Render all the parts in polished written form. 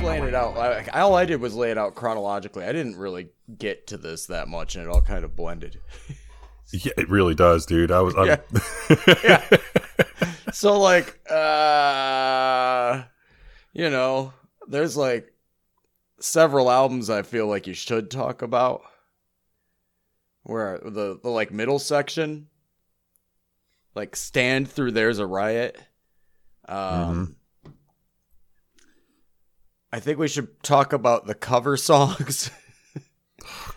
just laying it out. All I did was lay it out chronologically. I didn't really get to this that much, and it all kind of blended. Yeah, it really does, dude. Yeah. So, like, you know, there's, like, several albums I feel like you should talk about. Where the like, middle section, like, Stand Through There's a Riot. I think we should talk about the cover songs.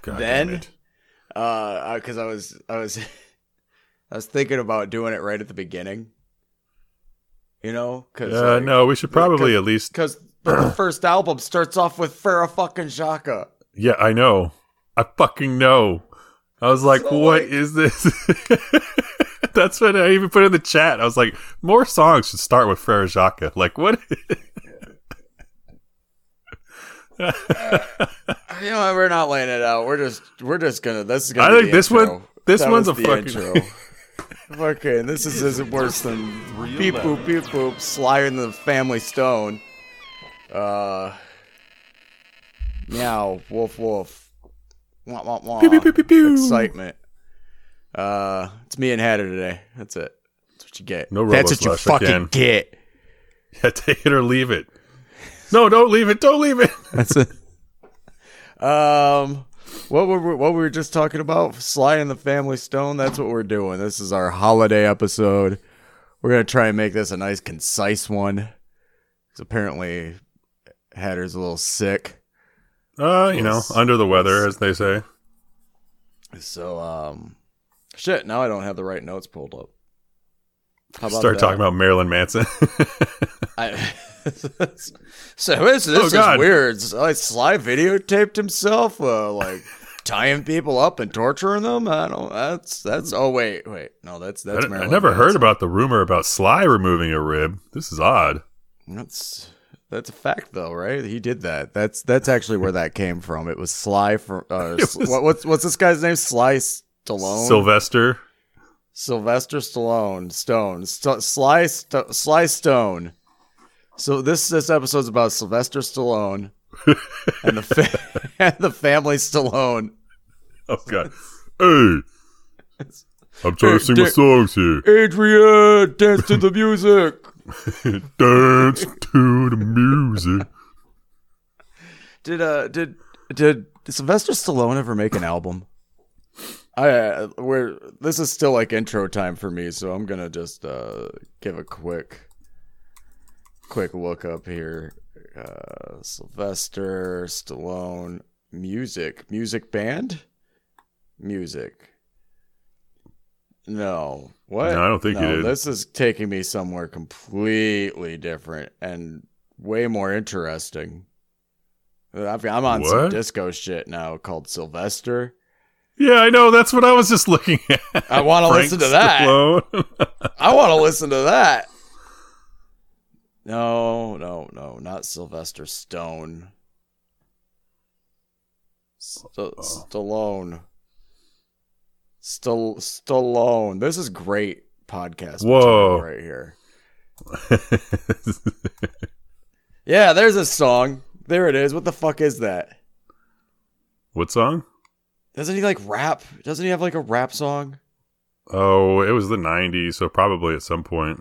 God then, damn it. Because I was thinking about doing it right at the beginning. You know, because no, we should probably at least because the first album starts off with Farrah fucking Shaka. Yeah, I know. I fucking know. I was like, so, what is this? That's what I even put in the chat. I was like, more songs should start with Farrah Shaka. Like, what? You know, we're not laying it out. We're just gonna. This is gonna. I think this intro. This one's a fucking intro. Okay, and this isn't worse than beep boop, Sly and the Family Stone. Meow, woof woof, wah wah wah. Pew, pew, pew, pew, pew. Excitement. It's me and Hatter today. That's it. That's what you get. No That's what you fucking again. Get. Yeah, take it or leave it. No, don't leave it. Don't leave it. That's it. What we were just talking about, Sly and the Family Stone. That's what we're doing. This is our holiday episode. We're gonna try and make this a nice, concise one. Because apparently, Hatter's a little sick. Under the weather, as they say. So, shit. Now I don't have the right notes pulled up. How about Start that? Talking about Marilyn Manson. So this is weird. Like, Sly videotaped himself, like tying people up and torturing them. I don't. That's. Oh wait. No, that's. I never heard about the rumor about Sly removing a rib. This is odd. That's a fact though, right? He did that. That's actually where that came from. It was Sly from. What's this guy's name? Sly Stallone. Sylvester Stallone. Sly Stone. So this episode's about Sylvester Stallone and the family Stallone. Oh God! Hey, I'm trying to sing my songs here. Adrian, dance to the music. Dance to the music. Did Sylvester Stallone ever make an album? This is still like intro time for me, so I'm gonna just give a quick look up here. Sylvester Stallone music band music. No, what? No, I don't think you did. This is taking me somewhere completely different and way more interesting. I'm on some disco shit now called Sylvester. Yeah, I know. That's what I was just looking at. I want to listen to that. I want to listen to that. No, not Sylvester Stone. Stallone. Stallone. This is great podcast. Whoa. Right here. Yeah, there's a song. There it is. What the fuck is that? What song? Doesn't he like rap? Doesn't he have like a rap song? Oh, it was the 90s, so probably at some point.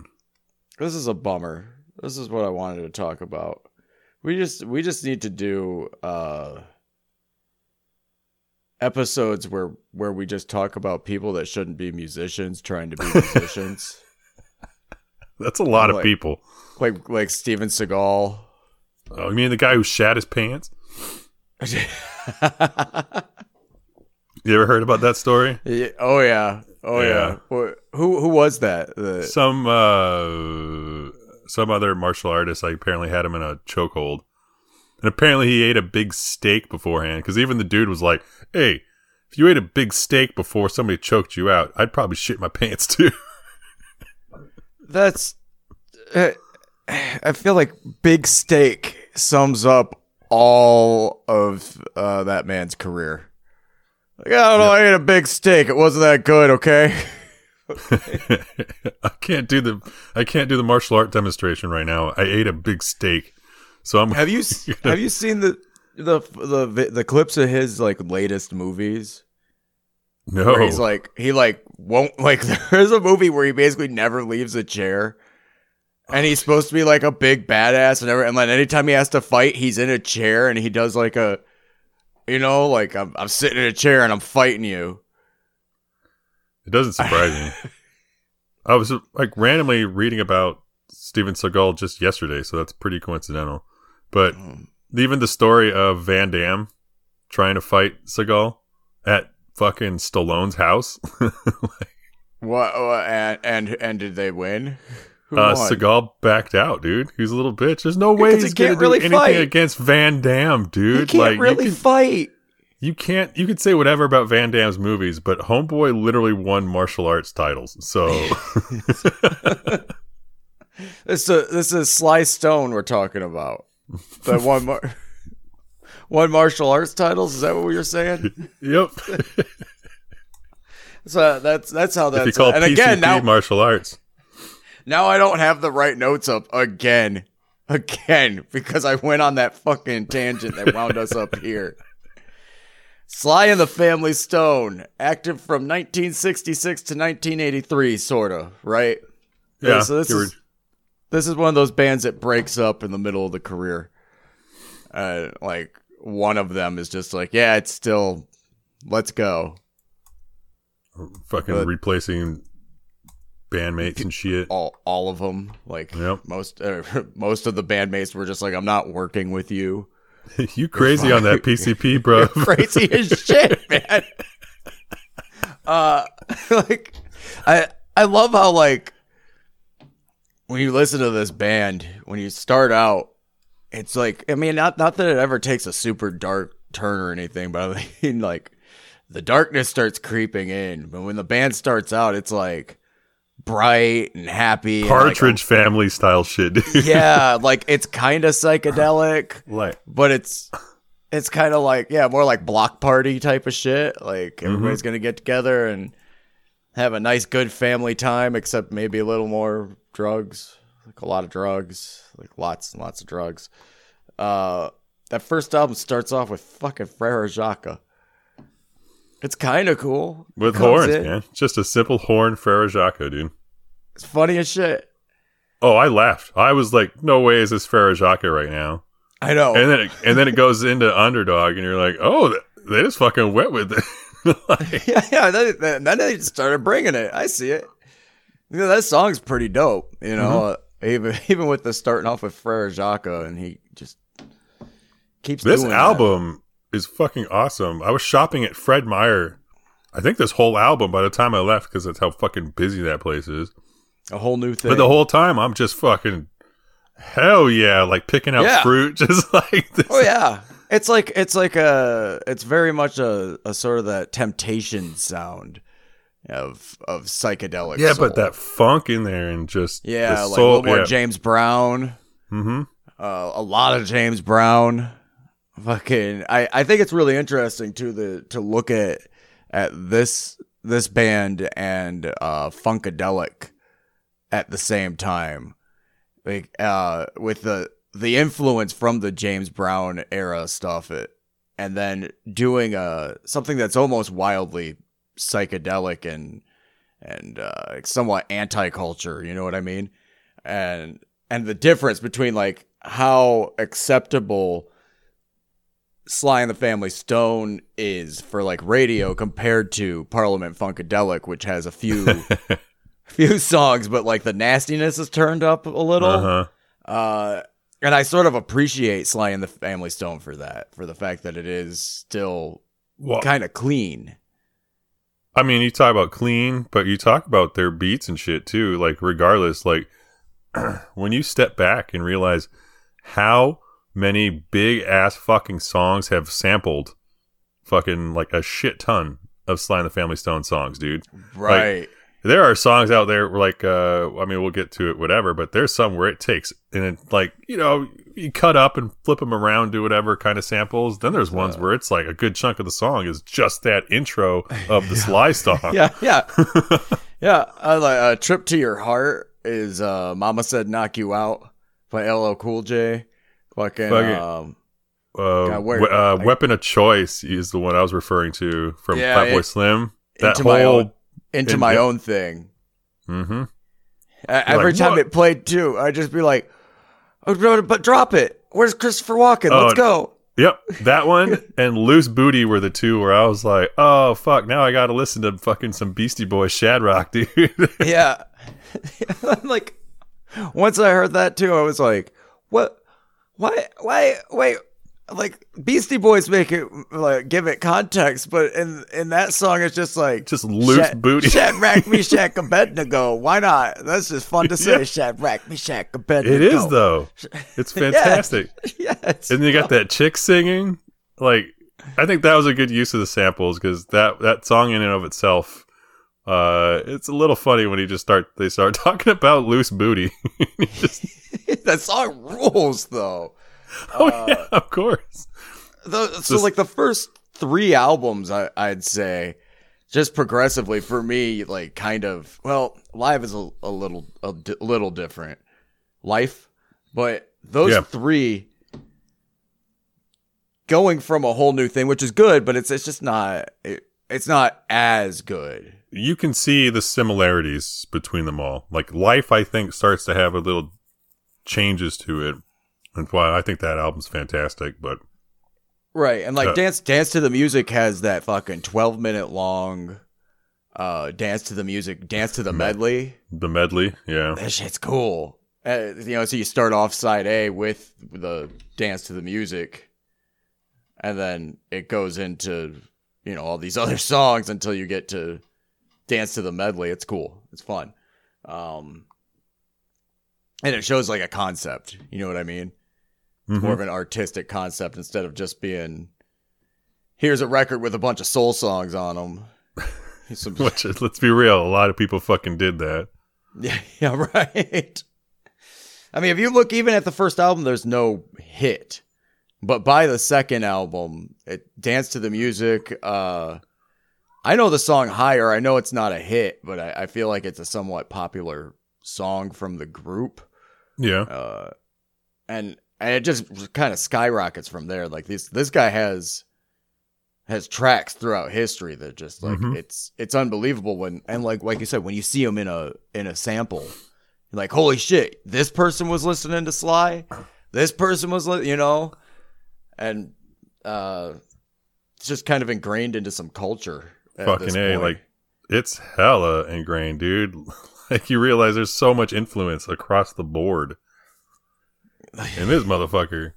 This is a bummer. This is what I wanted to talk about. We just need to do episodes where we just talk about people that shouldn't be musicians trying to be musicians. That's a lot of people. Like Steven Seagal. Oh, you mean the guy who shat his pants? You ever heard about that story? Yeah. Oh yeah. Oh yeah. Who was that? Some other martial artist, like, apparently had him in a chokehold. And apparently he ate a big steak beforehand. Because even the dude was like, hey, if you ate a big steak before somebody choked you out, I'd probably shit my pants too. That's... I feel like big steak sums up all of that man's career. Like, I don't know, I ate a big steak. It wasn't that good, okay? I can't do the martial art demonstration right now. I ate a big steak. So I'm. Have you seen the clips of his like latest movies? No. Where he's like there's a movie where he basically never leaves a chair. And he's supposed to be like a big badass and then anytime he has to fight, he's in a chair and he does like a, you know, like I'm sitting in a chair and I'm fighting you. It doesn't surprise me. I was like randomly reading about Steven Seagal just yesterday, so that's pretty coincidental. But even the story of Van Damme trying to fight Seagal at fucking Stallone's house. And did they win? Seagal backed out, dude. He's a little bitch. There's no way he's going to do anything against Van Damme, dude. He can't really fight. You can't. You could say whatever about Van Damme's movies, but Homeboy literally won martial arts titles. So this is Sly Stone we're talking about. That one martial arts titles. Is that what we were saying? Yep. So that's how that's. If you call PCP again, now, martial arts. Now I don't have the right notes up again, because I went on that fucking tangent that wound us up here. Sly and the Family Stone, active from 1966 to 1983, sort of, right? Yeah. So this is one of those bands that breaks up in the middle of the career. Like one of them is just like, yeah, it's still, let's go. Fucking replacing bandmates and shit. All of them. Like most of the bandmates were just like, I'm not working with you. You crazy on that PCP, bro. Crazy as shit, man. Like I love how like when you listen to this band, when you start out, it's like, I mean, not that it ever takes a super dark turn or anything, but I mean like the darkness starts creeping in. But when the band starts out, it's like bright and happy, Partridge and like, Family style shit, dude. Yeah, like it's kind of psychedelic, like, but it's kind of like, yeah, more like block party type of shit. Like everybody's gonna get together and have a nice, good family time, except maybe a little more drugs, like a lot of drugs, like lots and lots of drugs. That first album starts off with fucking Frere Jacques. It's kind of cool. With horns, man. Just a simple horn Frere Jacques, dude. It's funny as shit. Oh, I laughed. I was like, no way is this Frere Jacques right now. I know. And then it goes into Underdog, and you're like, oh, they just fucking went with it. Like, yeah. Then they started bringing it. I see it. You know, that song's pretty dope, you know, even with the starting off with Frere Jacques, and he just keeps doing this album. Is fucking awesome. I was shopping at Fred Meyer, I think this whole album by the time I left, because that's how fucking busy that place is. A whole new thing. But the whole time I'm just fucking hell yeah, like picking out fruit, just like this. Oh yeah, it's very much a sort of that Temptation sound of psychedelic. Yeah, soul. But that funk in there and just the like soul, a little more James Brown. A lot of James Brown. Fucking, I think it's really interesting to look at this band and Funkadelic at the same time, like with the influence from the James Brown era stuff, and then doing something that's almost wildly psychedelic and somewhat anti-culture. You know what I mean? And the difference between like how acceptable Sly and the Family Stone is for like radio compared to Parliament Funkadelic, which has a few songs, but like the nastiness is turned up a little. And I sort of appreciate Sly and the Family Stone for that, for the fact that it is still kind of clean. I mean, you talk about clean, but you talk about their beats and shit too. Like regardless, like when you step back and realize how many big ass fucking songs have sampled fucking like a shit ton of Sly and the Family Stone songs, dude. Right. Like, there are songs out there where like, I mean, we'll get to it, whatever, but there's some where it takes, and it like, you know, you cut up and flip them around, do whatever kind of samples. Then there's ones where it's like a good chunk of the song is just that intro of the Sly song. Yeah. Yeah. A Trip to Your Heart is Mama Said Knock You Out by LL Cool J. Weapon of Choice is the one I was referring to from Fatboy Slim. That into whole my own thing. Mm-hmm. Every time it played too, I'd just be like, "Oh, but drop it! Where's Christopher Walken? Let's go!" Yep, that one and Loose Booty were the two where I was like, "Oh fuck! Now I got to listen to fucking some Beastie Boys Shadrock, dude." Yeah, like once I heard that too, I was like, "What? Why? Wait!" Like Beastie Boys make it like give it context, but in that song it's just like loose booty. Shadrach, Meshach, Abednego. Why not? That's just fun to say. Yeah. Shadrach, Meshach, Abednego. It is though. It's fantastic. Yeah. Yes. And you got that chick singing. Like I think that was a good use of the samples because that song in and of itself, it's a little funny when they start talking about loose booty. That song rules though. Yeah, of course. The first three albums, I'd say, just progressively for me, like kind of. Well, Live is a little different, Life, but those three going from a whole new thing, which is good, but it's just not. It's not as good. You can see the similarities between them all. Like Life, I think starts to have a little changes to it. And why I think that album's fantastic, but right and like Dance to the Music has that fucking 12-minute long Dance to the Medley. The medley, yeah, that shit's cool. So you start off side A with the Dance to the Music, and then it goes into all these other songs until you get to Dance to the Medley. It's cool. It's fun, and it shows like a concept. You know what I mean? It's more of an artistic concept instead of just being, here's a record with a bunch of soul songs on them. Which, let's be real, a lot of people fucking did that. Yeah, right. I mean, if you look even at the first album, there's no hit. But by the second album, Dance to the Music, I know the song Higher. I know it's not a hit, but I feel like it's a somewhat popular song from the group. Yeah. And it just kind of skyrockets from there. Like this guy has tracks throughout history that just like it's unbelievable when you said, when you see him in a sample, you're like, holy shit, this person was listening to Sly. This person was and it's just kind of ingrained into some culture. Fucking A, like it's hella ingrained, dude. Like you realize there's so much influence across the board. And this motherfucker,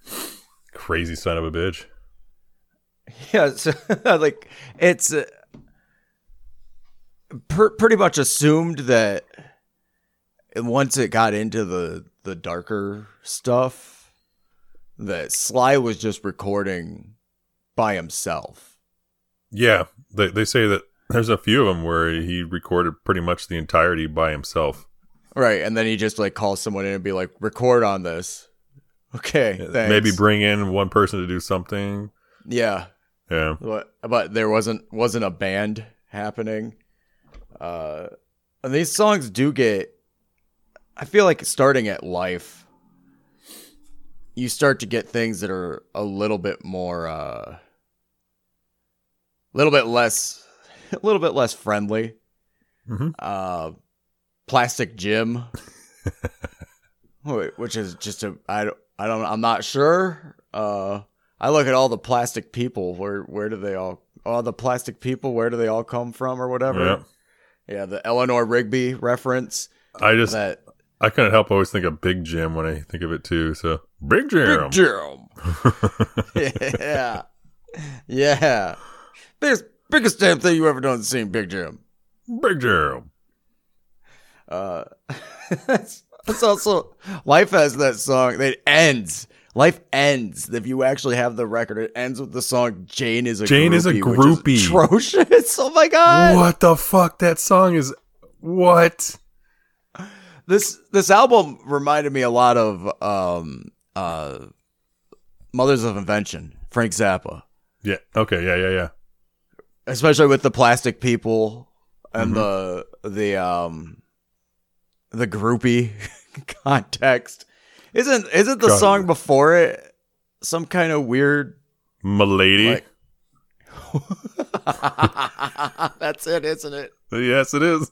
crazy son of a bitch. Yeah, so, like it's pretty much assumed that once it got into the darker stuff, that Sly was just recording by himself. Yeah, they say that there's a few of them where he recorded pretty much the entirety by himself. Right, and then he just like calls someone in and be like, record on this. Okay, thanks. Maybe bring in one person to do something. Yeah. But there wasn't a band happening. And these songs do get, I feel like starting at Life, you start to get things that are a little bit more, a little bit less friendly. Plastic Jim, which is just I'm not sure. I look at all the plastic people. Where do they all come from, or whatever? Yeah, the Eleanor Rigby reference. I couldn't help always think of Big Jim when I think of it too. So Big Jim. yeah. Biggest damn thing you ever done seen, Big Jim. That's also Life has that song that ends. Life ends. If you actually have the record, it ends with the song Jane is a groupie. Which is atrocious. Oh my god. What the fuck? That song is what? This album reminded me a lot of Mothers of Invention, Frank Zappa. Yeah. Okay, yeah. Especially with the plastic people and the groupie context. Isn't the song before it some kind of weird Milady? Like... That's it, isn't it? Yes, it is.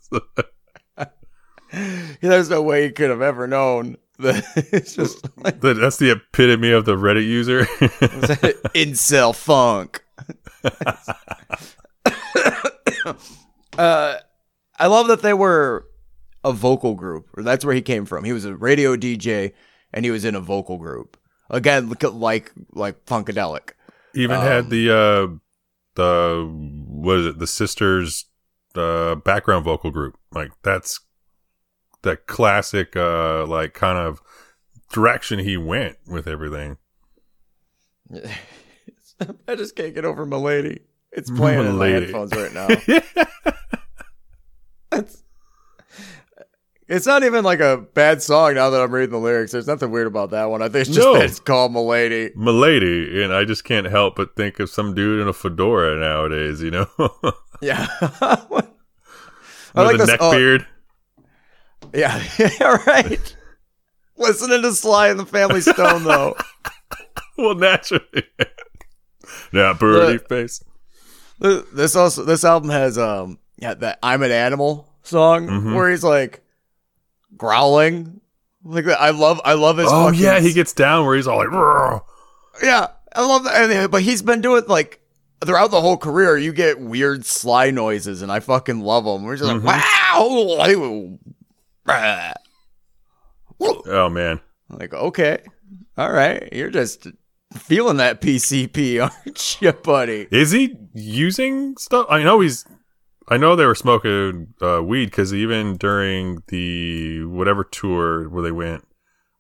There's no way you could have ever known. It's just like... That's the epitome of the Reddit user. Incel funk. I love that they were a vocal group. Or that's where he came from. He was a radio DJ, and he was in a vocal group. Again, like Funkadelic. Even had the what is it? The Sisters background vocal group. Like that's that classic like kind of direction he went with everything. I just can't get over Milady. It's playing in my headphones right now. It's not even like a bad song now that I'm reading the lyrics. There's nothing weird about that one. I think it's just that it's called Milady. Milady, and I just can't help but think of some dude in a fedora nowadays, you know? Yeah. I like the neck beard. Yeah, right. Listening to Sly and the Family Stone, though. Well, naturally. Yeah, birdie face. This album has that I'm an Animal song, mm-hmm, where he's like growling like that. I love his fucking... yeah, he gets down where he's all like Rrr. Yeah, I love that. But he's been doing like throughout the whole career, you get weird Sly noises, and I fucking love them. We're just like, mm-hmm, wow. Oh man, like, okay, all right, you're just feeling that PCP, aren't you, buddy? Is he using stuff? I know they were smoking weed, because even during the whatever tour where they went,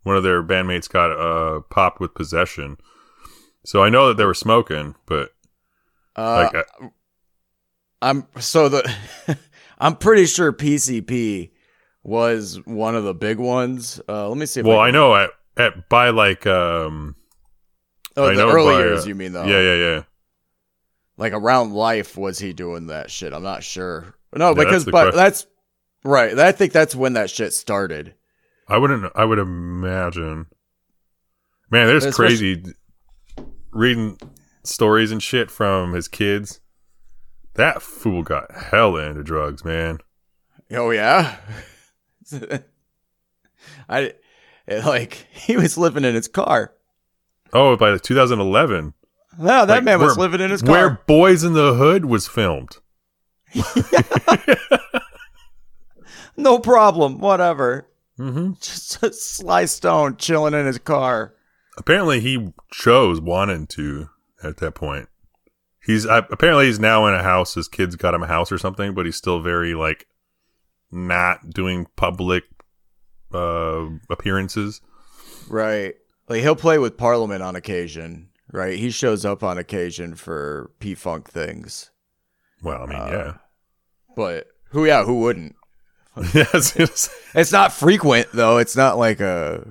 one of their bandmates got popped with possession. So I know that they were smoking, but like I'm pretty sure PCP was one of the big ones. Let me see. Well, I know at by like the early years, you mean though? Yeah. Like around Life, was he doing that shit? I'm not sure. No, yeah, that's right. I think that's when that shit started. I would imagine. Man, there's crazy reading stories and shit from his kids. That fool got hella into drugs, man. Oh yeah. He was living in his car. Oh, by 2011. No, that man was living in his car. Where Boys in the Hood was filmed. No problem. Whatever. Mm-hmm. Just a Sly Stone chilling in his car. Apparently, he wanted to at that point. He's now in a house. His kids got him a house or something, but he's still very like not doing public appearances. Right. Like he'll play with Parliament on occasion. Right, he shows up on occasion for P-Funk things. Well, I mean, yeah. But who wouldn't? It's not frequent, though. It's not like that's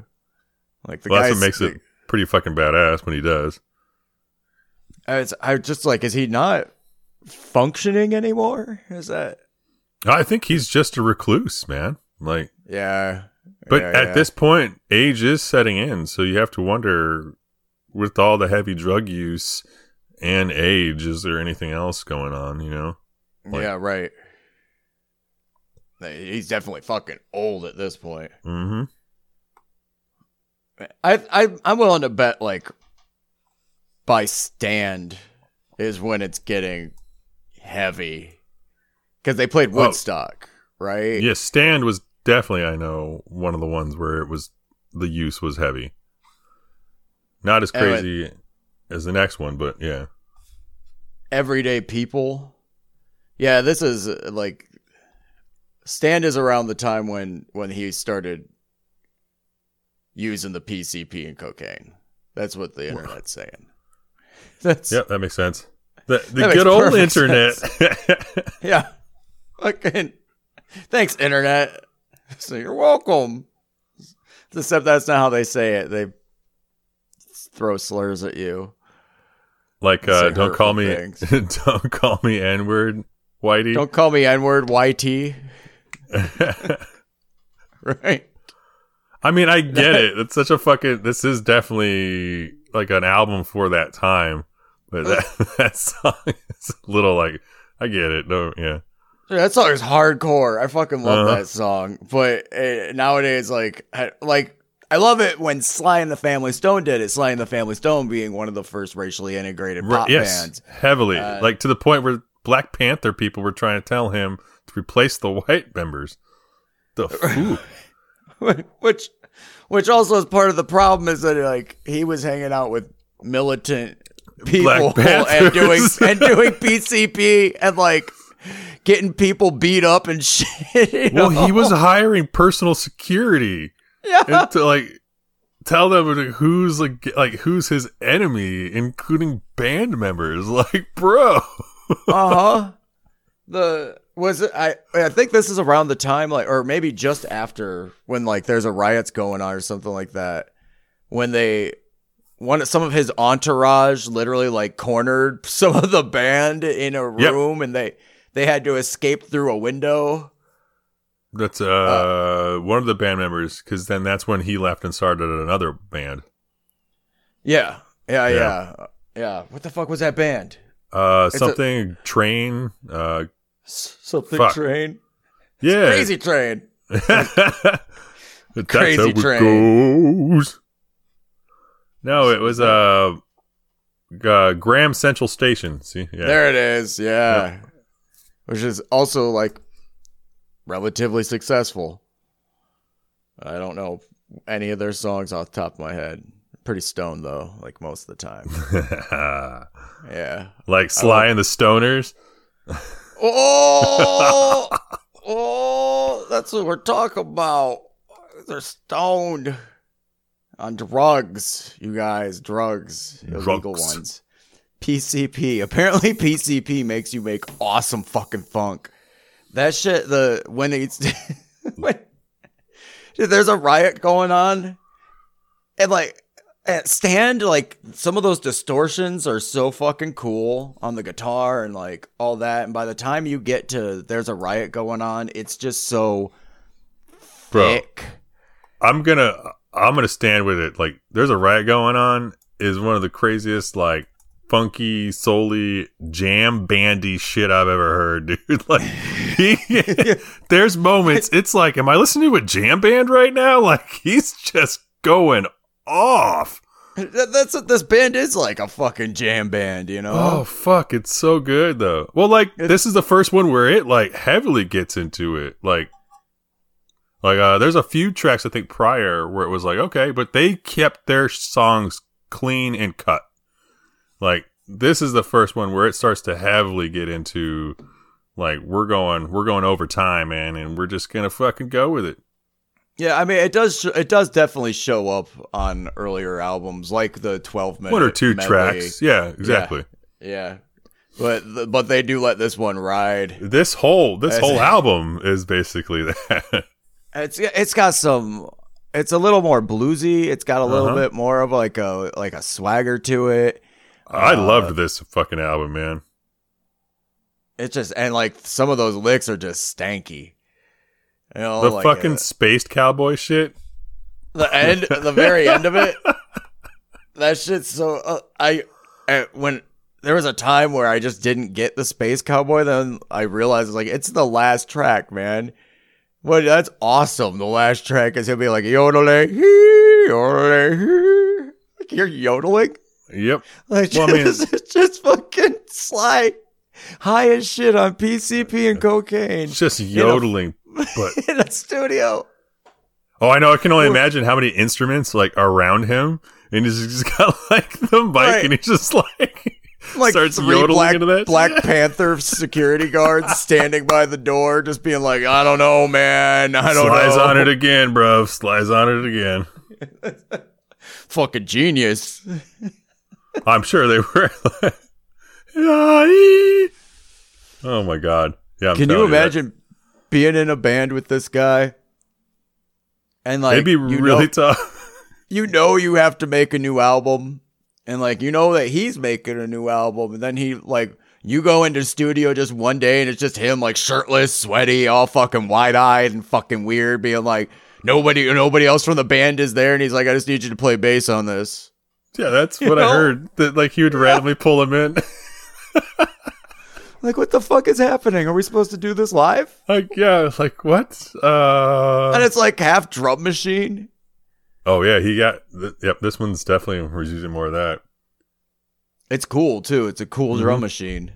what makes it pretty fucking badass when he does. I just like, is he not functioning anymore? Is that? I think he's just a recluse, man. Like, yeah. But at this point, age is setting in, so you have to wonder. With all the heavy drug use and age, is there anything else going on, you know? Like, yeah, right. He's definitely fucking old at this point. Mm-hmm. I'm willing to bet, like, by Stand is when it's getting heavy. Because they played Woodstock, right? Yeah, Stand was definitely, I know, one of the ones where it was the use was heavy. Not as crazy as the next one, but yeah. Everyday People. Yeah, this is like... Stand is around the time when he started using the PCP and cocaine. That's what the internet's saying. That makes sense. The good old internet. Yeah. Fucking thanks, internet. So you're welcome. Except that's not how they say it. They throw slurs at you, like don't call me N-word, Whitey. Don't call me N-word, YT. Right. I mean, I get it. It's such a fucking... This is definitely like an album for that time. But that song is a little like... I get it. No, yeah. Dude, that song is hardcore. I fucking love that song. But nowadays, like... I love it when Sly and the Family Stone did it. Sly and the Family Stone being one of the first racially integrated pop bands. Heavily. Like to the point where Black Panther people were trying to tell him to replace the white members. The food. Which also is part of the problem is that like he was hanging out with militant people and doing PCP and like getting people beat up and shit. He was hiring personal security. Yeah. And to like tell them who's like who's his enemy, including band members. Like, bro. I think this is around the time like, or maybe just after when like there's a riots going on or something like that. When some of his entourage literally like cornered some of the band in a room and they had to escape through a window. That's one of the band members, because then that's when he left and started another band. Yeah. What the fuck was that band? Train. Train. Yeah, it's Crazy Train. Crazy Train. Goes. No, it was Graham Central Station. See, yeah. There it is. Yeah, yep. Which is also like. Relatively successful. I don't know any of their songs off the top of my head. Pretty stoned though, like most of the time. Yeah. Like Sly and the Stoners. Oh, that's what we're talking about. They're stoned on drugs, you guys. Drugs. Illegal ones. PCP. Apparently PCP makes you make awesome fucking funk. That shit, there's a riot going on, and like at Stand, like some of those distortions are so fucking cool on the guitar and like all that. And by the time you get to There's a Riot Going On, it's just so thick. I'm gonna stand with it. Like There's a Riot Going On is one of the craziest like. Funky, soul-y, jam bandy shit I've ever heard, dude. Like, there's moments. It's like, am I listening to a jam band right now? Like, he's just going off. That's what this band is like, a fucking jam band, you know? Oh, fuck. It's so good, though. Well, like, this is the first one where it, like, heavily gets into it. Like, there's a few tracks, I think, prior where it was like, okay, but they kept their songs clean and cut. Like, this is the first one where it starts to heavily get into, like, we're going over time, man, and we're just going to fucking go with it. Yeah, I mean, it does definitely show up on earlier albums, like the 12-minute one or two medley. Tracks. Yeah, exactly. Yeah. But they do let this one ride. This whole album is basically that. It's got some... It's a little more bluesy. It's got a little bit more of, like a swagger to it. I loved this fucking album, man. It's just, and like some of those licks are just stanky. You know, the like fucking spaced cowboy shit. The very end of it. That shit's so. When there was a time where I just didn't get the space cowboy, then I realized like it's the last track, man. But that's awesome. The last track is he'll be like yodeling, yodeling, hee. Like you're yodeling. Yep. Like, well, just fucking Sly, high as shit on PCP and cocaine. Just yodeling, but in a studio. Oh, I know. I can only imagine how many instruments like around him, and he's just got like the mic, and he's just like starts yodeling into that. Black Panther security guards standing by the door, just being like, "I don't know, man. I don't know." Sly's on it again, bro. Sly's on it again. Fucking genius. I'm sure they were. Oh my god! Yeah. Can you imagine being in a band with this guy? And like, it'd be really tough. You know, you have to make a new album, and like, you know that he's making a new album, and then he like, you go into studio just one day, and it's just him like shirtless, sweaty, all fucking wide eyed and fucking weird, being like, nobody else from the band is there, and he's like, I just need you to play bass on this. Yeah, that's what I heard. That like he would randomly pull him in. Like, what the fuck is happening? Are we supposed to do this live? Like what? And it's like half drum machine. Oh yeah, he got. Yep, this one's definitely we're using more of that. It's cool too. It's a cool drum machine.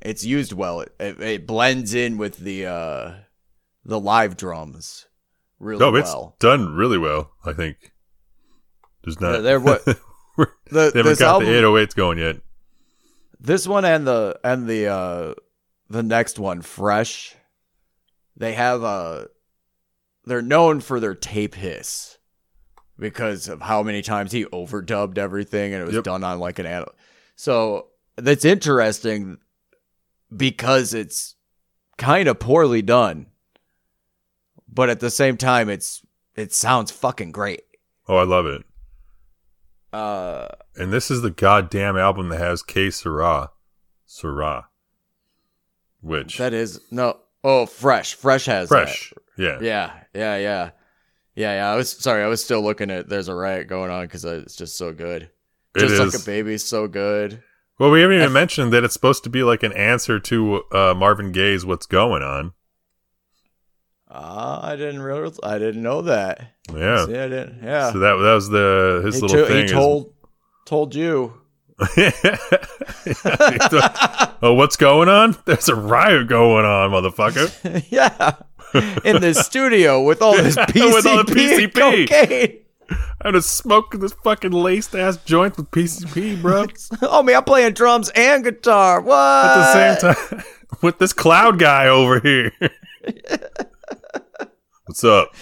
It's used well. It blends in with the live drums really well. No, it's done really well, I think. There's not. They haven't got the 808s going yet. This one and the next one, Fresh. They have they're known for their tape hiss because of how many times he overdubbed everything, and it was done on like an analog. So that's interesting because it's kind of poorly done, but at the same time, it sounds fucking great. Oh, I love it. And this is the goddamn album that has Que Sera. Sera. Which? That is, no. Oh, Fresh. Fresh has that. Yeah. I was still looking at There's a Riot Going On because it's just so good. Just Like a Baby's so good. Well, we haven't even mentioned that it's supposed to be like an answer to Marvin Gaye's What's Going On. I didn't know that. Yeah. See, I didn't. Yeah. So that was his little thing. He told you. Oh, what's going on? There's a riot going on, motherfucker. Yeah. In the studio with all this PCP, with all the PCP and cocaine. I'm just smoking this fucking laced ass joint with PCP, bro. Oh man, I'm playing drums and guitar. What? At the same time, with this cloud guy over here. What's up?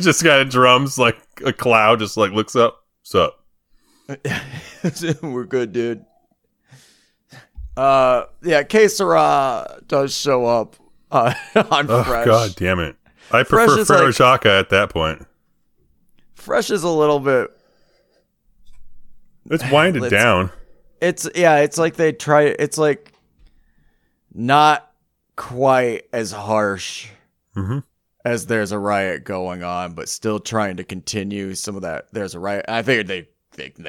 Just got drums like a cloud, just like looks up. What's up? We're good, dude. Yeah, Que Sera does show up on Fresh. God damn it! I prefer Ferro Shaka at that point. Fresh is a little bit. It's winded down. It's like they try. It's like not quite as harsh as There's a Riot Going On, but still trying to continue some of that There's a Riot. I figured they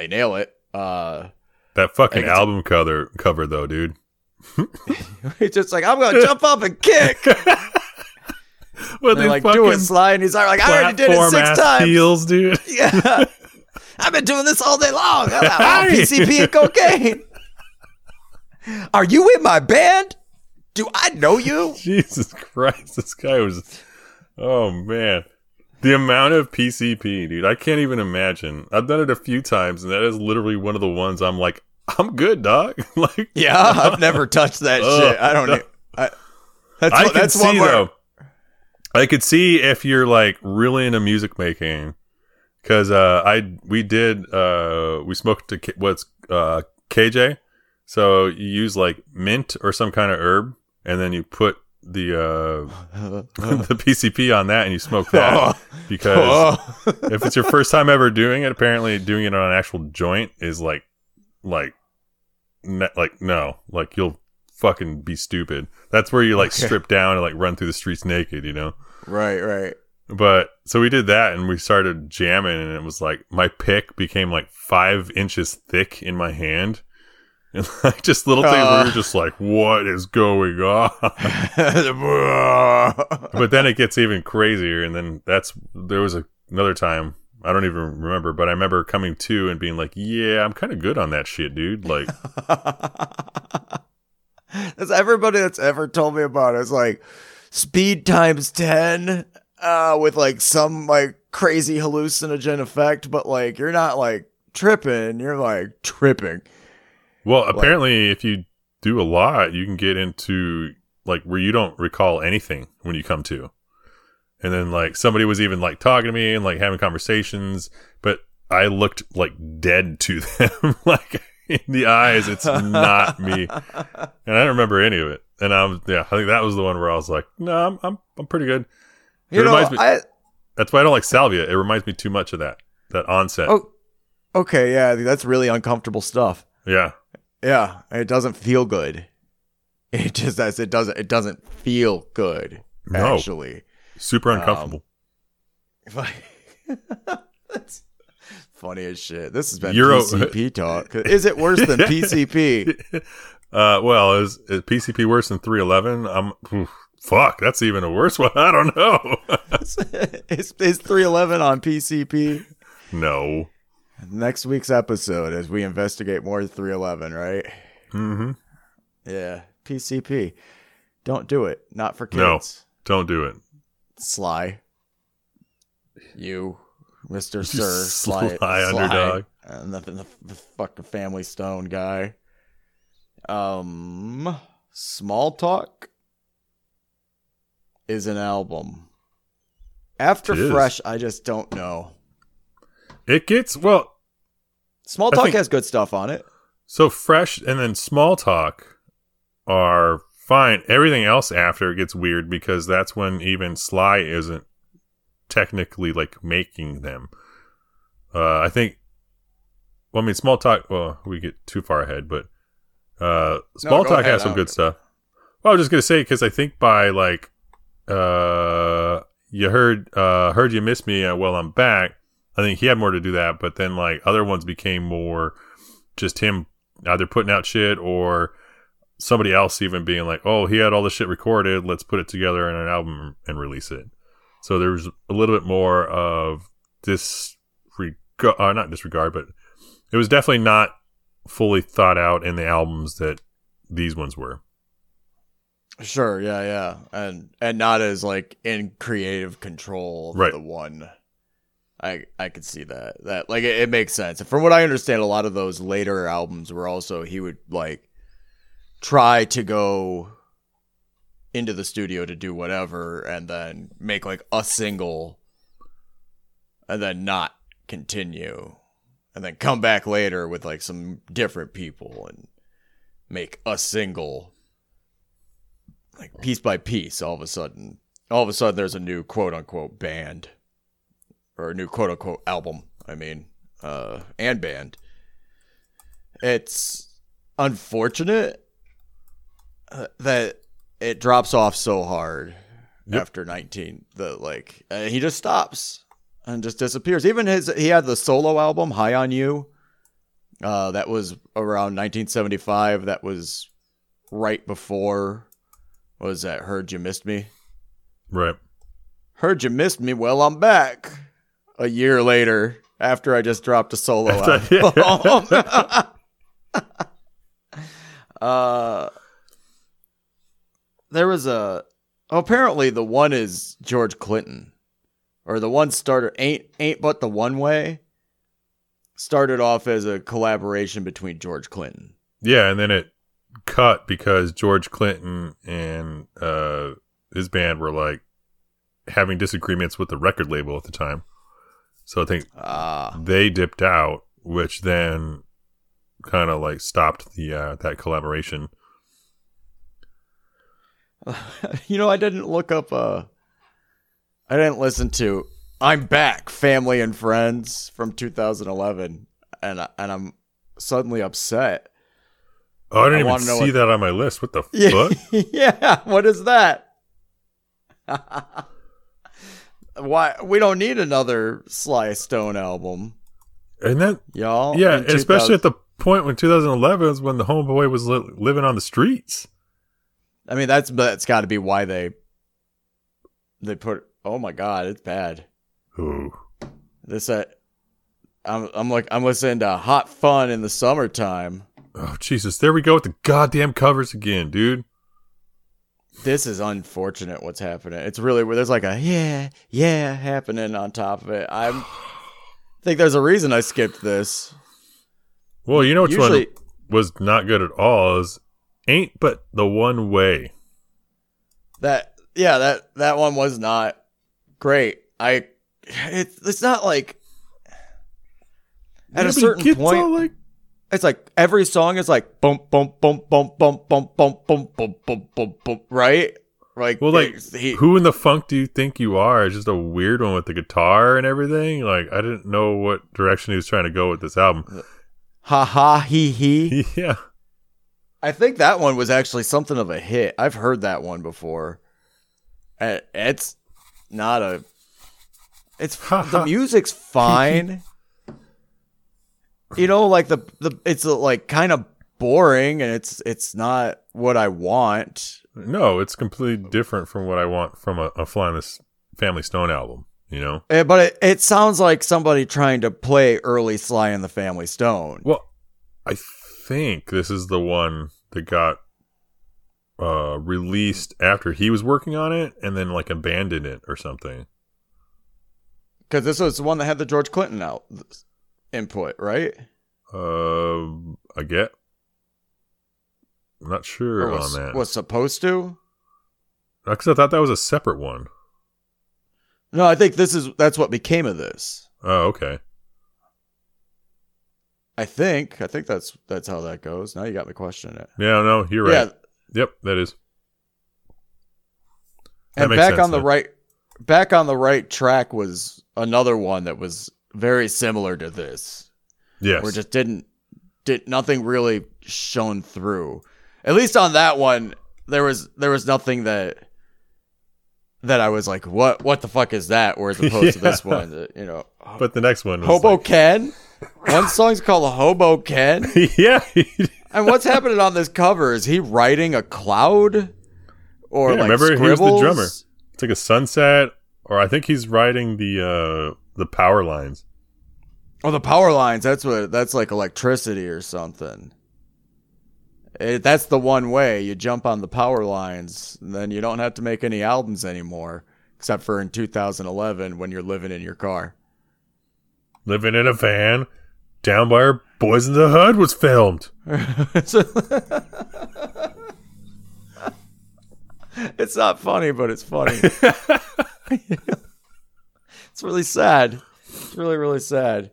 nail it. That fucking album cover though, dude. He's just like, I'm gonna jump up and kick. Well, they're like, do it, Sly, and he's like, I already did it 6 times. Heels, dude. Yeah, I've been doing this all day long. PCP and cocaine. Are you in my band? Do I know you? Jesus Christ, this guy was... Oh, man. The amount of PCP, dude. I can't even imagine. I've done it a few times, and that is literally one of the ones I'm like, I'm good, dog. Like, yeah, I've never touched that shit. I don't know. I could see, though. I could see if you're, like, really into music making. Because we smoked KJ. So you use, like, mint or some kind of herb. And then you put the PCP on that and you smoke that because if it's your first time ever doing it, apparently doing it on an actual joint is like you'll fucking be stupid. That's where you strip down and like run through the streets naked, you know? Right. But so we did that and we started jamming and it was like my pick became like 5 inches thick in my hand. And like just little things where you're just like, what is going on? But then it gets even crazier. And then there was another time, I don't even remember, but I remember coming to and being like, yeah, I'm kind of good on that shit, dude. Like, that's everybody that's ever told me about it. It's like speed times 10 with like some like crazy hallucinogen effect. But like, you're not like tripping, you're like tripping. Well, apparently, if you do a lot, you can get into, like, where you don't recall anything when you come to. And then, like, somebody was even, like, talking to me and, like, having conversations, but I looked, like, dead to them. Like, in the eyes, it's not me. And I don't remember any of it. And I think that was the one where I was like, no, I'm pretty good. That's why I don't like salvia. It reminds me too much of that onset. Oh, okay, yeah, that's really uncomfortable stuff. Yeah. Yeah, it doesn't feel good. It just it doesn't feel good actually. Super uncomfortable. That's funny as shit. This has been PCP talk. Is it worse than PCP? Well, is PCP worse than 311? Fuck, that's even a worse one. I don't know. Is 311 on PCP? No. Next week's episode, as we investigate more 311, right? Mm-hmm. Yeah, PCP. Don't do it. Not for kids. No, don't do it. Sly. You, Mr. Sir. Sly Underdog. And the fucking Family Stone guy. Small Talk is an album. After Fresh, I just don't know. It gets, well... Small Talk has good stuff on it. So Fresh and then Small Talk are fine. Everything else after gets weird because that's when even Sly isn't technically, like, making them. I think... Well, I mean, Small Talk... Well, we get too far ahead, but... Small Talk has some good stuff. Well, I was just gonna say because I think by like, you heard you miss me. Well, I'm back. I think he had more to do that, but then like other ones became more just him either putting out shit or somebody else even being like, oh, he had all this shit recorded. Let's put it together in an album and release it. So there's a little bit more of not disregard, but it was definitely not fully thought out in the albums that these ones were. Sure, yeah. And not as like in creative control of the one. I could see that. That like it makes sense. From what I understand, a lot of those later albums were also he would like try to go into the studio to do whatever and then make like a single and then not continue. And then come back later with like some different people and make a single, like piece by piece. All of a sudden, there's a new quote unquote band or a new quote unquote album. I mean, and band. It's unfortunate that it drops off so hard after 19. That like he just stops. And just disappears. Even he had the solo album, High on You. That was around 1975. That was right before, what was that, Heard You Missed Me? Right. Heard You Missed Me, well, I'm back. A year later, after I just dropped a solo album. There was a... Apparently, the one is George Clinton. Or the one starter ain't but the one way started off as a collaboration between George Clinton. Yeah, and then it cut because George Clinton and his band were like having disagreements with the record label at the time. So I think they dipped out, which then kind of like stopped the that collaboration. I didn't look up I didn't listen to I'm Back, Family and Friends from 2011, and I'm suddenly upset. Oh, I didn't even see that on my list. What the fuck? Yeah, what is that? Why we don't need another Sly Stone album. And then, y'all. Yeah, especially at the point when 2011 is when the homeboy was living on the streets. I mean, that's got to be why they put... Oh my God, it's bad. Ooh. This I'm listening to Hot Fun in the Summertime. Oh Jesus, there we go with the goddamn covers again, dude. This is unfortunate what's happening. It's really where there's like a yeah happening on top of it. I think there's a reason I skipped this. Well, you know which one was not good at all is Ain't But the One Way. Yeah, that one was not great. It's not like at a certain point. It's like every song is like bump bump bump bump bump bump bump bump bump bump bump bump, right? Like, well, like who in the funk do you think you are? It's just a weird one with the guitar and everything. Like, I didn't know what direction he was trying to go with this album. Ha ha he he. Yeah, I think that one was actually something of a hit. I've heard that one before. It's not a It's the music's fine. You know, like the it's like kind of boring, and it's not what I want. No, it's completely different from what I want from a Fly on the Family Stone album. You know, but it sounds like somebody trying to play early Sly and the Family Stone. Well, I think this is the one that got released after he was working on it, and then like abandoned it or something. Because this was the one that had the George Clinton input, right? I'm not sure on that. Was supposed to? Because I thought that was a separate one. No, I think that's what became of this. Oh, okay. I think that's how that goes. Now you got me questioning it. Yeah, no, you're right. Yeah. Yep, that is. That and back on the right track was another one that was very similar to this. Yes. Where it just did nothing really shone through. At least on that one, there was nothing that I was like, what the fuck is that? Whereas opposed to this one, you know. But the next one was Hobo Ken? One song's called Hobo Ken? Yeah. And what's happening on this cover? Is he riding a cloud? Or yeah, like remember, scribbles? He was the drummer. It's like a sunset, or I think he's riding the power lines. Oh, the power lines. That's like electricity or something. That's the one way. You jump on the power lines, and then you don't have to make any albums anymore, except for in 2011 when you're living in your car. Living in a van down by our Boys in the Hood was filmed. It's not funny, but it's funny. It's really sad. It's really, really sad.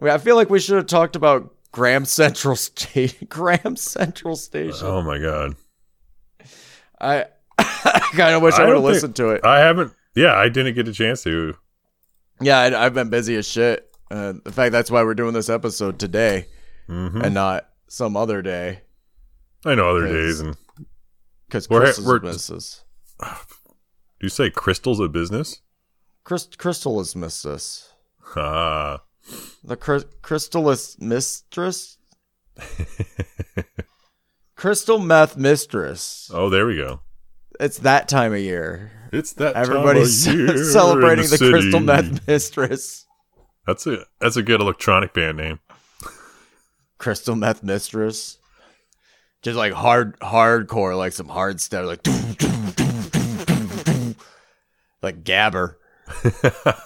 I feel like we should have talked about Graham Central Station. Oh my God. I kind of wish I would have listened to it. I haven't. Yeah, I didn't get a chance to. Yeah, I've been busy as shit. In fact, that's why we're doing this episode today and not some other day. I know other days. Because Crystal's a business. Do you say Crystal's a business? Crystal is mistress. Ah. The Crystal is mistress? Crystal meth mistress. Oh, there we go. It's that time of year. It's that Everybody's time of year celebrating in the city. Crystal meth mistress. That's a good electronic band name. Crystal meth mistress. Just like hardcore, like some hard stuff, like doom, doom, doom, doom, doom, doom. Like gabber.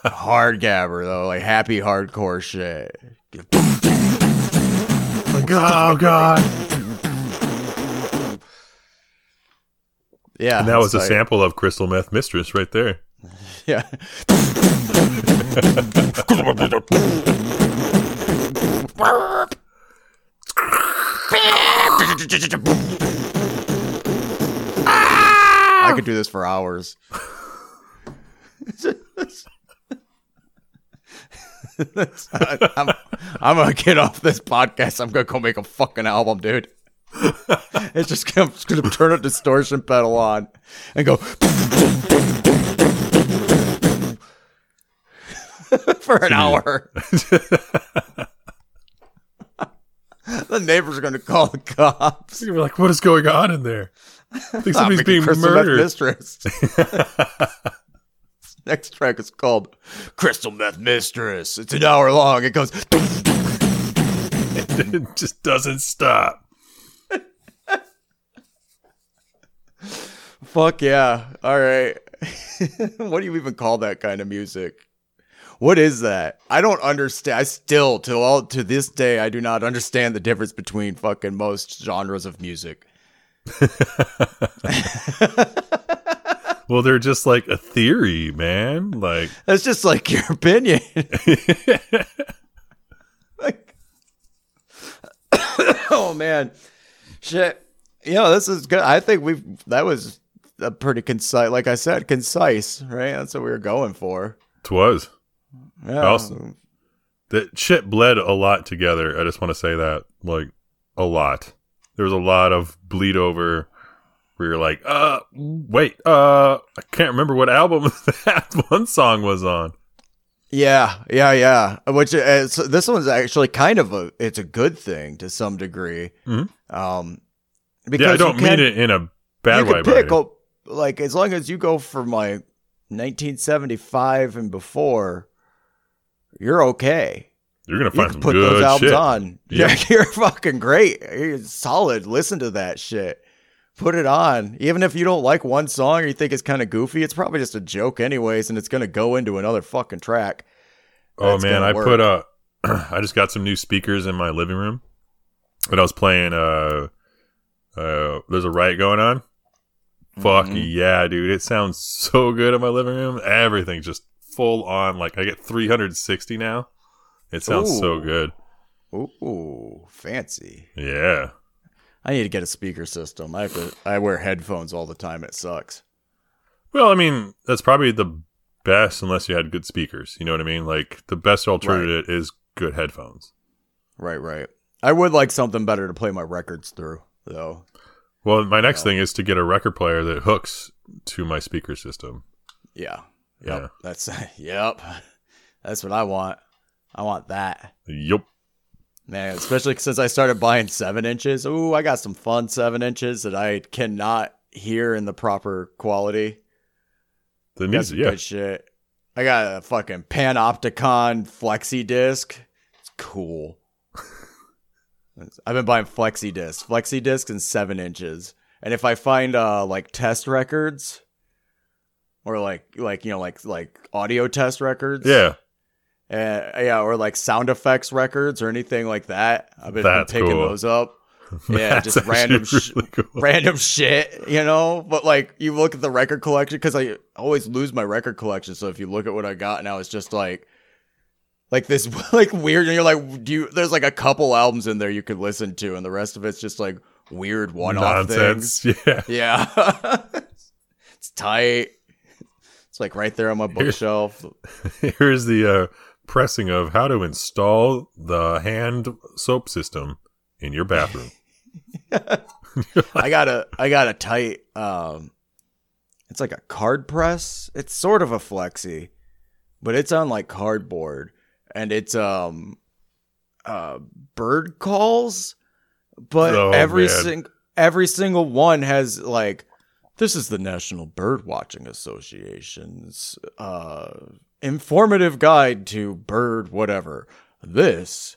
Hard gabber though, like happy hardcore shit. Like, oh God. Yeah. And that was a sample of Crystal Meth Mistress right there. Yeah. I could do this for hours. I'm gonna get off this podcast. I'm gonna go make a fucking album, dude. It's just gonna turn a distortion pedal on and go for an hour. The neighbors are gonna call the cops. You're like, what is going on in there? I think somebody's being murdered. Mistress. Next track is called Crystal Meth Mistress. It's an hour long. It goes. It just doesn't stop. Fuck yeah. All right. What do you even call that kind of music? What is that? I don't understand. I still, to this day, I do not understand the difference between fucking most genres of music. Well, they're just like a theory, man. Like that's just like your opinion. Like, oh man, shit. You know, this is good. I think that was a pretty concise. Like I said, concise, right? That's what we were going for. It was. Yeah. Awesome. That shit bled a lot together. I just want to say that, like, a lot. There was a lot of bleed over. We were like, wait, I can't remember what album that one song was on. Yeah. Which is, this one's actually kind of it's a good thing to some degree. Mm-hmm. Because I don't mean it in a bad way. Like, as long as you go for my 1975 and before, you're okay. You're gonna find some good shit. You can put those albums on. Yep. Yeah, you're fucking great. You're solid. Listen to that shit. Put it on. Even if you don't like one song or you think it's kind of goofy, it's probably just a joke anyways, and it's gonna go into another fucking track. Oh man, I just got some new speakers in my living room, and I was playing. There's a riot going on. Fuck yeah, dude! It sounds so good in my living room. Everything's just full on. Like I get 360 now. It sounds so good. Ooh, fancy. Yeah. I need to get a speaker system. I wear headphones all the time. It sucks. Well, I mean, that's probably the best unless you had good speakers. You know what I mean? Like, the best alternative is good headphones. Right. I would like something better to play my records through, though. Well, my next thing is to get a record player that hooks to my speaker system. Yeah. Yep. That's what I want. I want that. Yup. Man, especially since I started buying 7 inches. Ooh, I got some fun 7 inches that I cannot hear in the proper quality. The music, yeah. Good shit. I got a fucking Panopticon flexi disc. It's cool. I've been buying flexi discs. Flexi discs and 7 inches. And if I find like test records or like audio test records. Yeah. Or like sound effects records or anything like that. I've been picking those up. Yeah, just random, really cool. Random shit, you know? But like, you look at the record collection, because I always lose my record collection. So if you look at what I got now, it's just like this, like weird. And you're like, there's like a couple albums in there you could listen to, and the rest of it's just like weird one-off things. Yeah. It's tight. It's like right there on my bookshelf. Here's the pressing of how to install the hand soap system in your bathroom. I got a tight it's like a card press. It's sort of a flexi, but it's on like cardboard, and it's bird calls, but every single one has like, this is the National Birdwatching Association's informative guide to bird whatever. This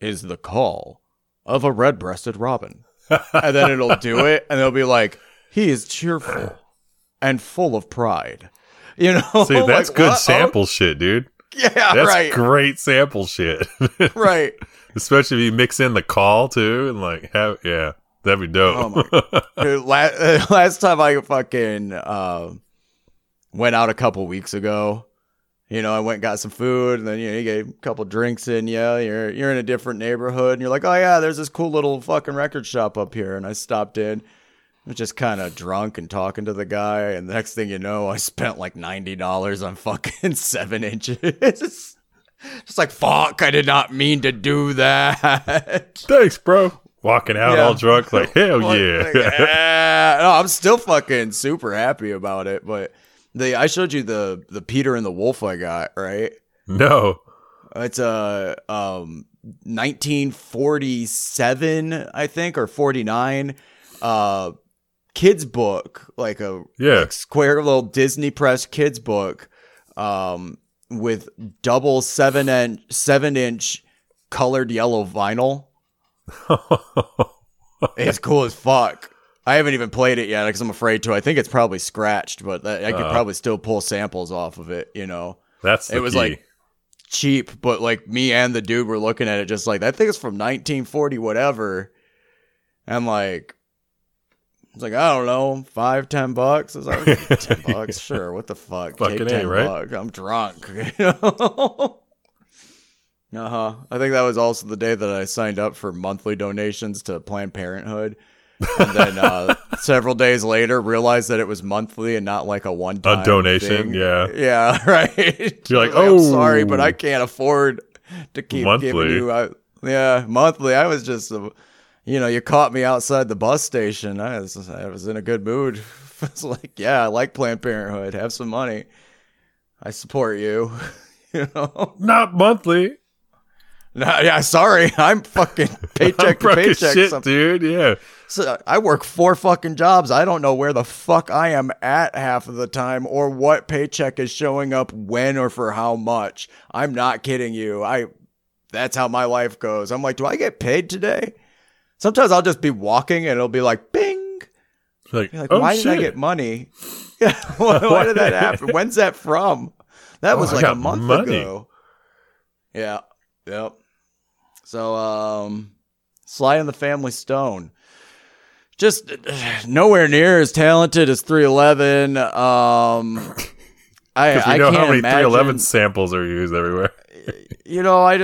is the call of a red-breasted robin. And then it'll do it, and they'll be like, he is cheerful and full of pride. You know? See, that's like, good sample shit, dude. Yeah, that's right. That's great sample shit. Right. Especially if you mix in the call, too, and like, that'd be dope. Oh my God. Last time I fucking went out a couple weeks ago. You know, I went and got some food, and then you get a couple drinks in you. You're in a different neighborhood, and you're like, oh yeah, there's this cool little fucking record shop up here. And I stopped in, I was just kind of drunk and talking to the guy, and the next thing you know, I spent like $90 on fucking 7 inches. Just like, fuck, I did not mean to do that. Thanks, bro. Walking out all drunk, like hell yeah. Like, no, I'm still fucking super happy about it, but. I showed you the Peter and the Wolf I got, right? No. It's a 1947, I think, or 49 kids book, like a like square little Disney Press kids book with double 7-inch colored yellow vinyl. It's cool as fuck. I haven't even played it yet because I'm afraid to. I think it's probably scratched, but I could probably still pull samples off of it, you know. It was key. Like cheap, but like me and the dude were looking at it just like, that thing is from 1940 whatever. And like, it's like, I don't know, $5, $10. I was like, $10, sure, what the fuck? Fucking take 10 right? bucks. I'm drunk, you know. I think that was also the day that I signed up for monthly donations to Planned Parenthood. And then several days later, realized that it was monthly and not like a one-time donation. Thing. Yeah, right. You're like, I'm sorry, but I can't afford to keep giving you. Monthly. I was just, you caught me outside the bus station. I was in a good mood. I was like, I like Planned Parenthood. Have some money. I support you. You know? Not monthly. No, yeah, sorry. I'm fucking paycheck to paycheck, shit, dude. Yeah. So I work four fucking jobs. I don't know where the fuck I am at half of the time or what paycheck is showing up when or for how much. I'm not kidding you. That's how my life goes. I'm like, do I get paid today? Sometimes I'll just be walking and it'll be like, bing. Like oh, why shit. Did I get money? Yeah. Why did that happen? When's that from? That was like a month ago. Yeah. Yep. So, Sly and the Family Stone. Just nowhere near as talented as 311. I know how many 311 samples are used everywhere. You know, I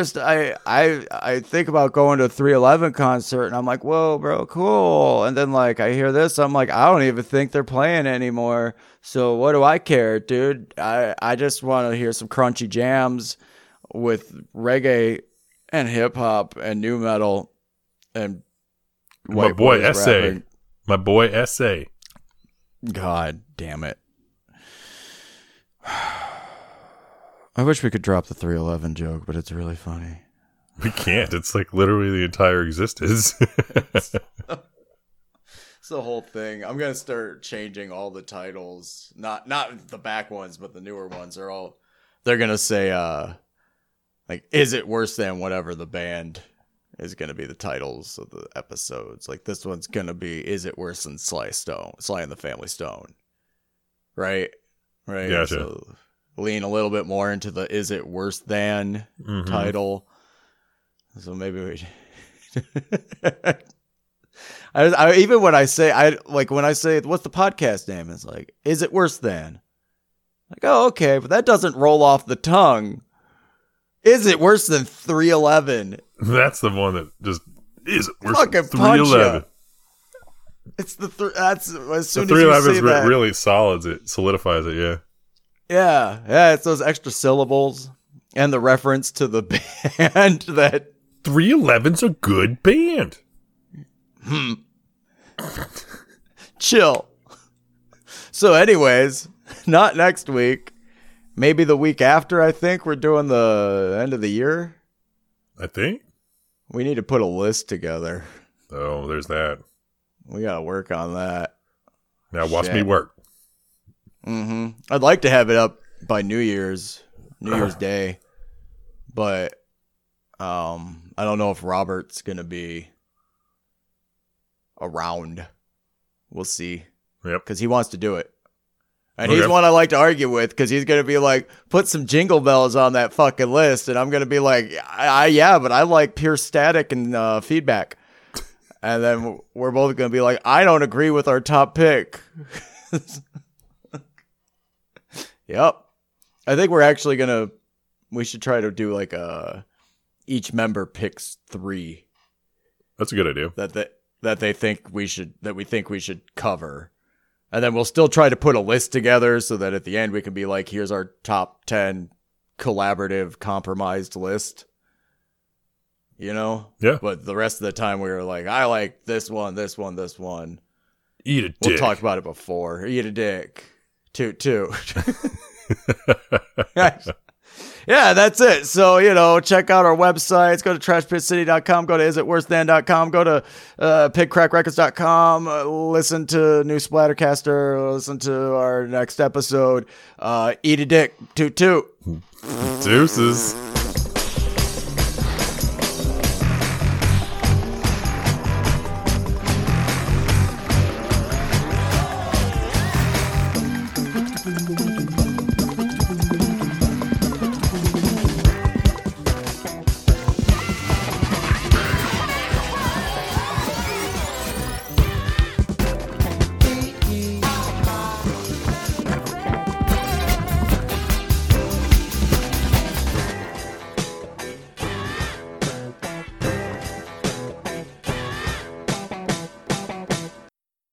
think about going to a 311 concert, and I'm like, whoa, bro, cool. And then, like, I hear this, I'm like, I don't even think they're playing anymore. So what do I care, dude? I just want to hear some crunchy jams with reggae and hip hop and new metal and white boys rapping. My boy SA. God damn it. I wish we could drop the 311 joke, but it's really funny. We can't. It's like literally the entire existence. It's the whole thing. I'm gonna start changing all the titles. Not the back ones, but the newer ones are all they're gonna say like, is it worse than whatever the band is going to be the titles of the episodes? Like, this one's going to be, is it worse than Sly and the Family Stone? Right? Gotcha. So lean a little bit more into the, is it worse than title? So maybe we... I even when I say, what's the podcast name? It's like, is it worse than? Like, oh, okay, but that doesn't roll off the tongue. Is it worse than 311? That's the one that just is it worse fucking than 311. It's the as soon the 311 is really solid. It solidifies it. Yeah. It's those extra syllables and the reference to the band that 311's a good band. Chill. So, anyways, not next week. Maybe the week after, I think we're doing the end of the year. I think we need to put a list together. Oh, there's that. We gotta work on that. Now watch me work. I'd like to have it up by New Year's Day, but I don't know if Robert's gonna be around. We'll see. Yep, because he wants to do it. And he's one I like to argue with because he's going to be like, put some jingle bells on that fucking list. And I'm going to be like, yeah, but I like pure static and feedback. And then we're both going to be like, I don't agree with our top pick. Yep. I think we're actually we should try to do like each member picks three. That's a good idea. That we think we should cover. And then we'll still try to put a list together so that at the end we can be like, here's our top 10 collaborative compromised list. You know? Yeah. But the rest of the time we were like, I like this one, this one, this one. Eat a dick. We'll talk about it before. Eat a dick. Toot. Yeah, that's it. So, you know, check out our websites. Go to trashpitcity.com. Go to isitworsethan.com. Go to pigcrackrecords.com. Listen to New Splattercaster. Listen to our next episode. Eat a dick. Toot. Deuces.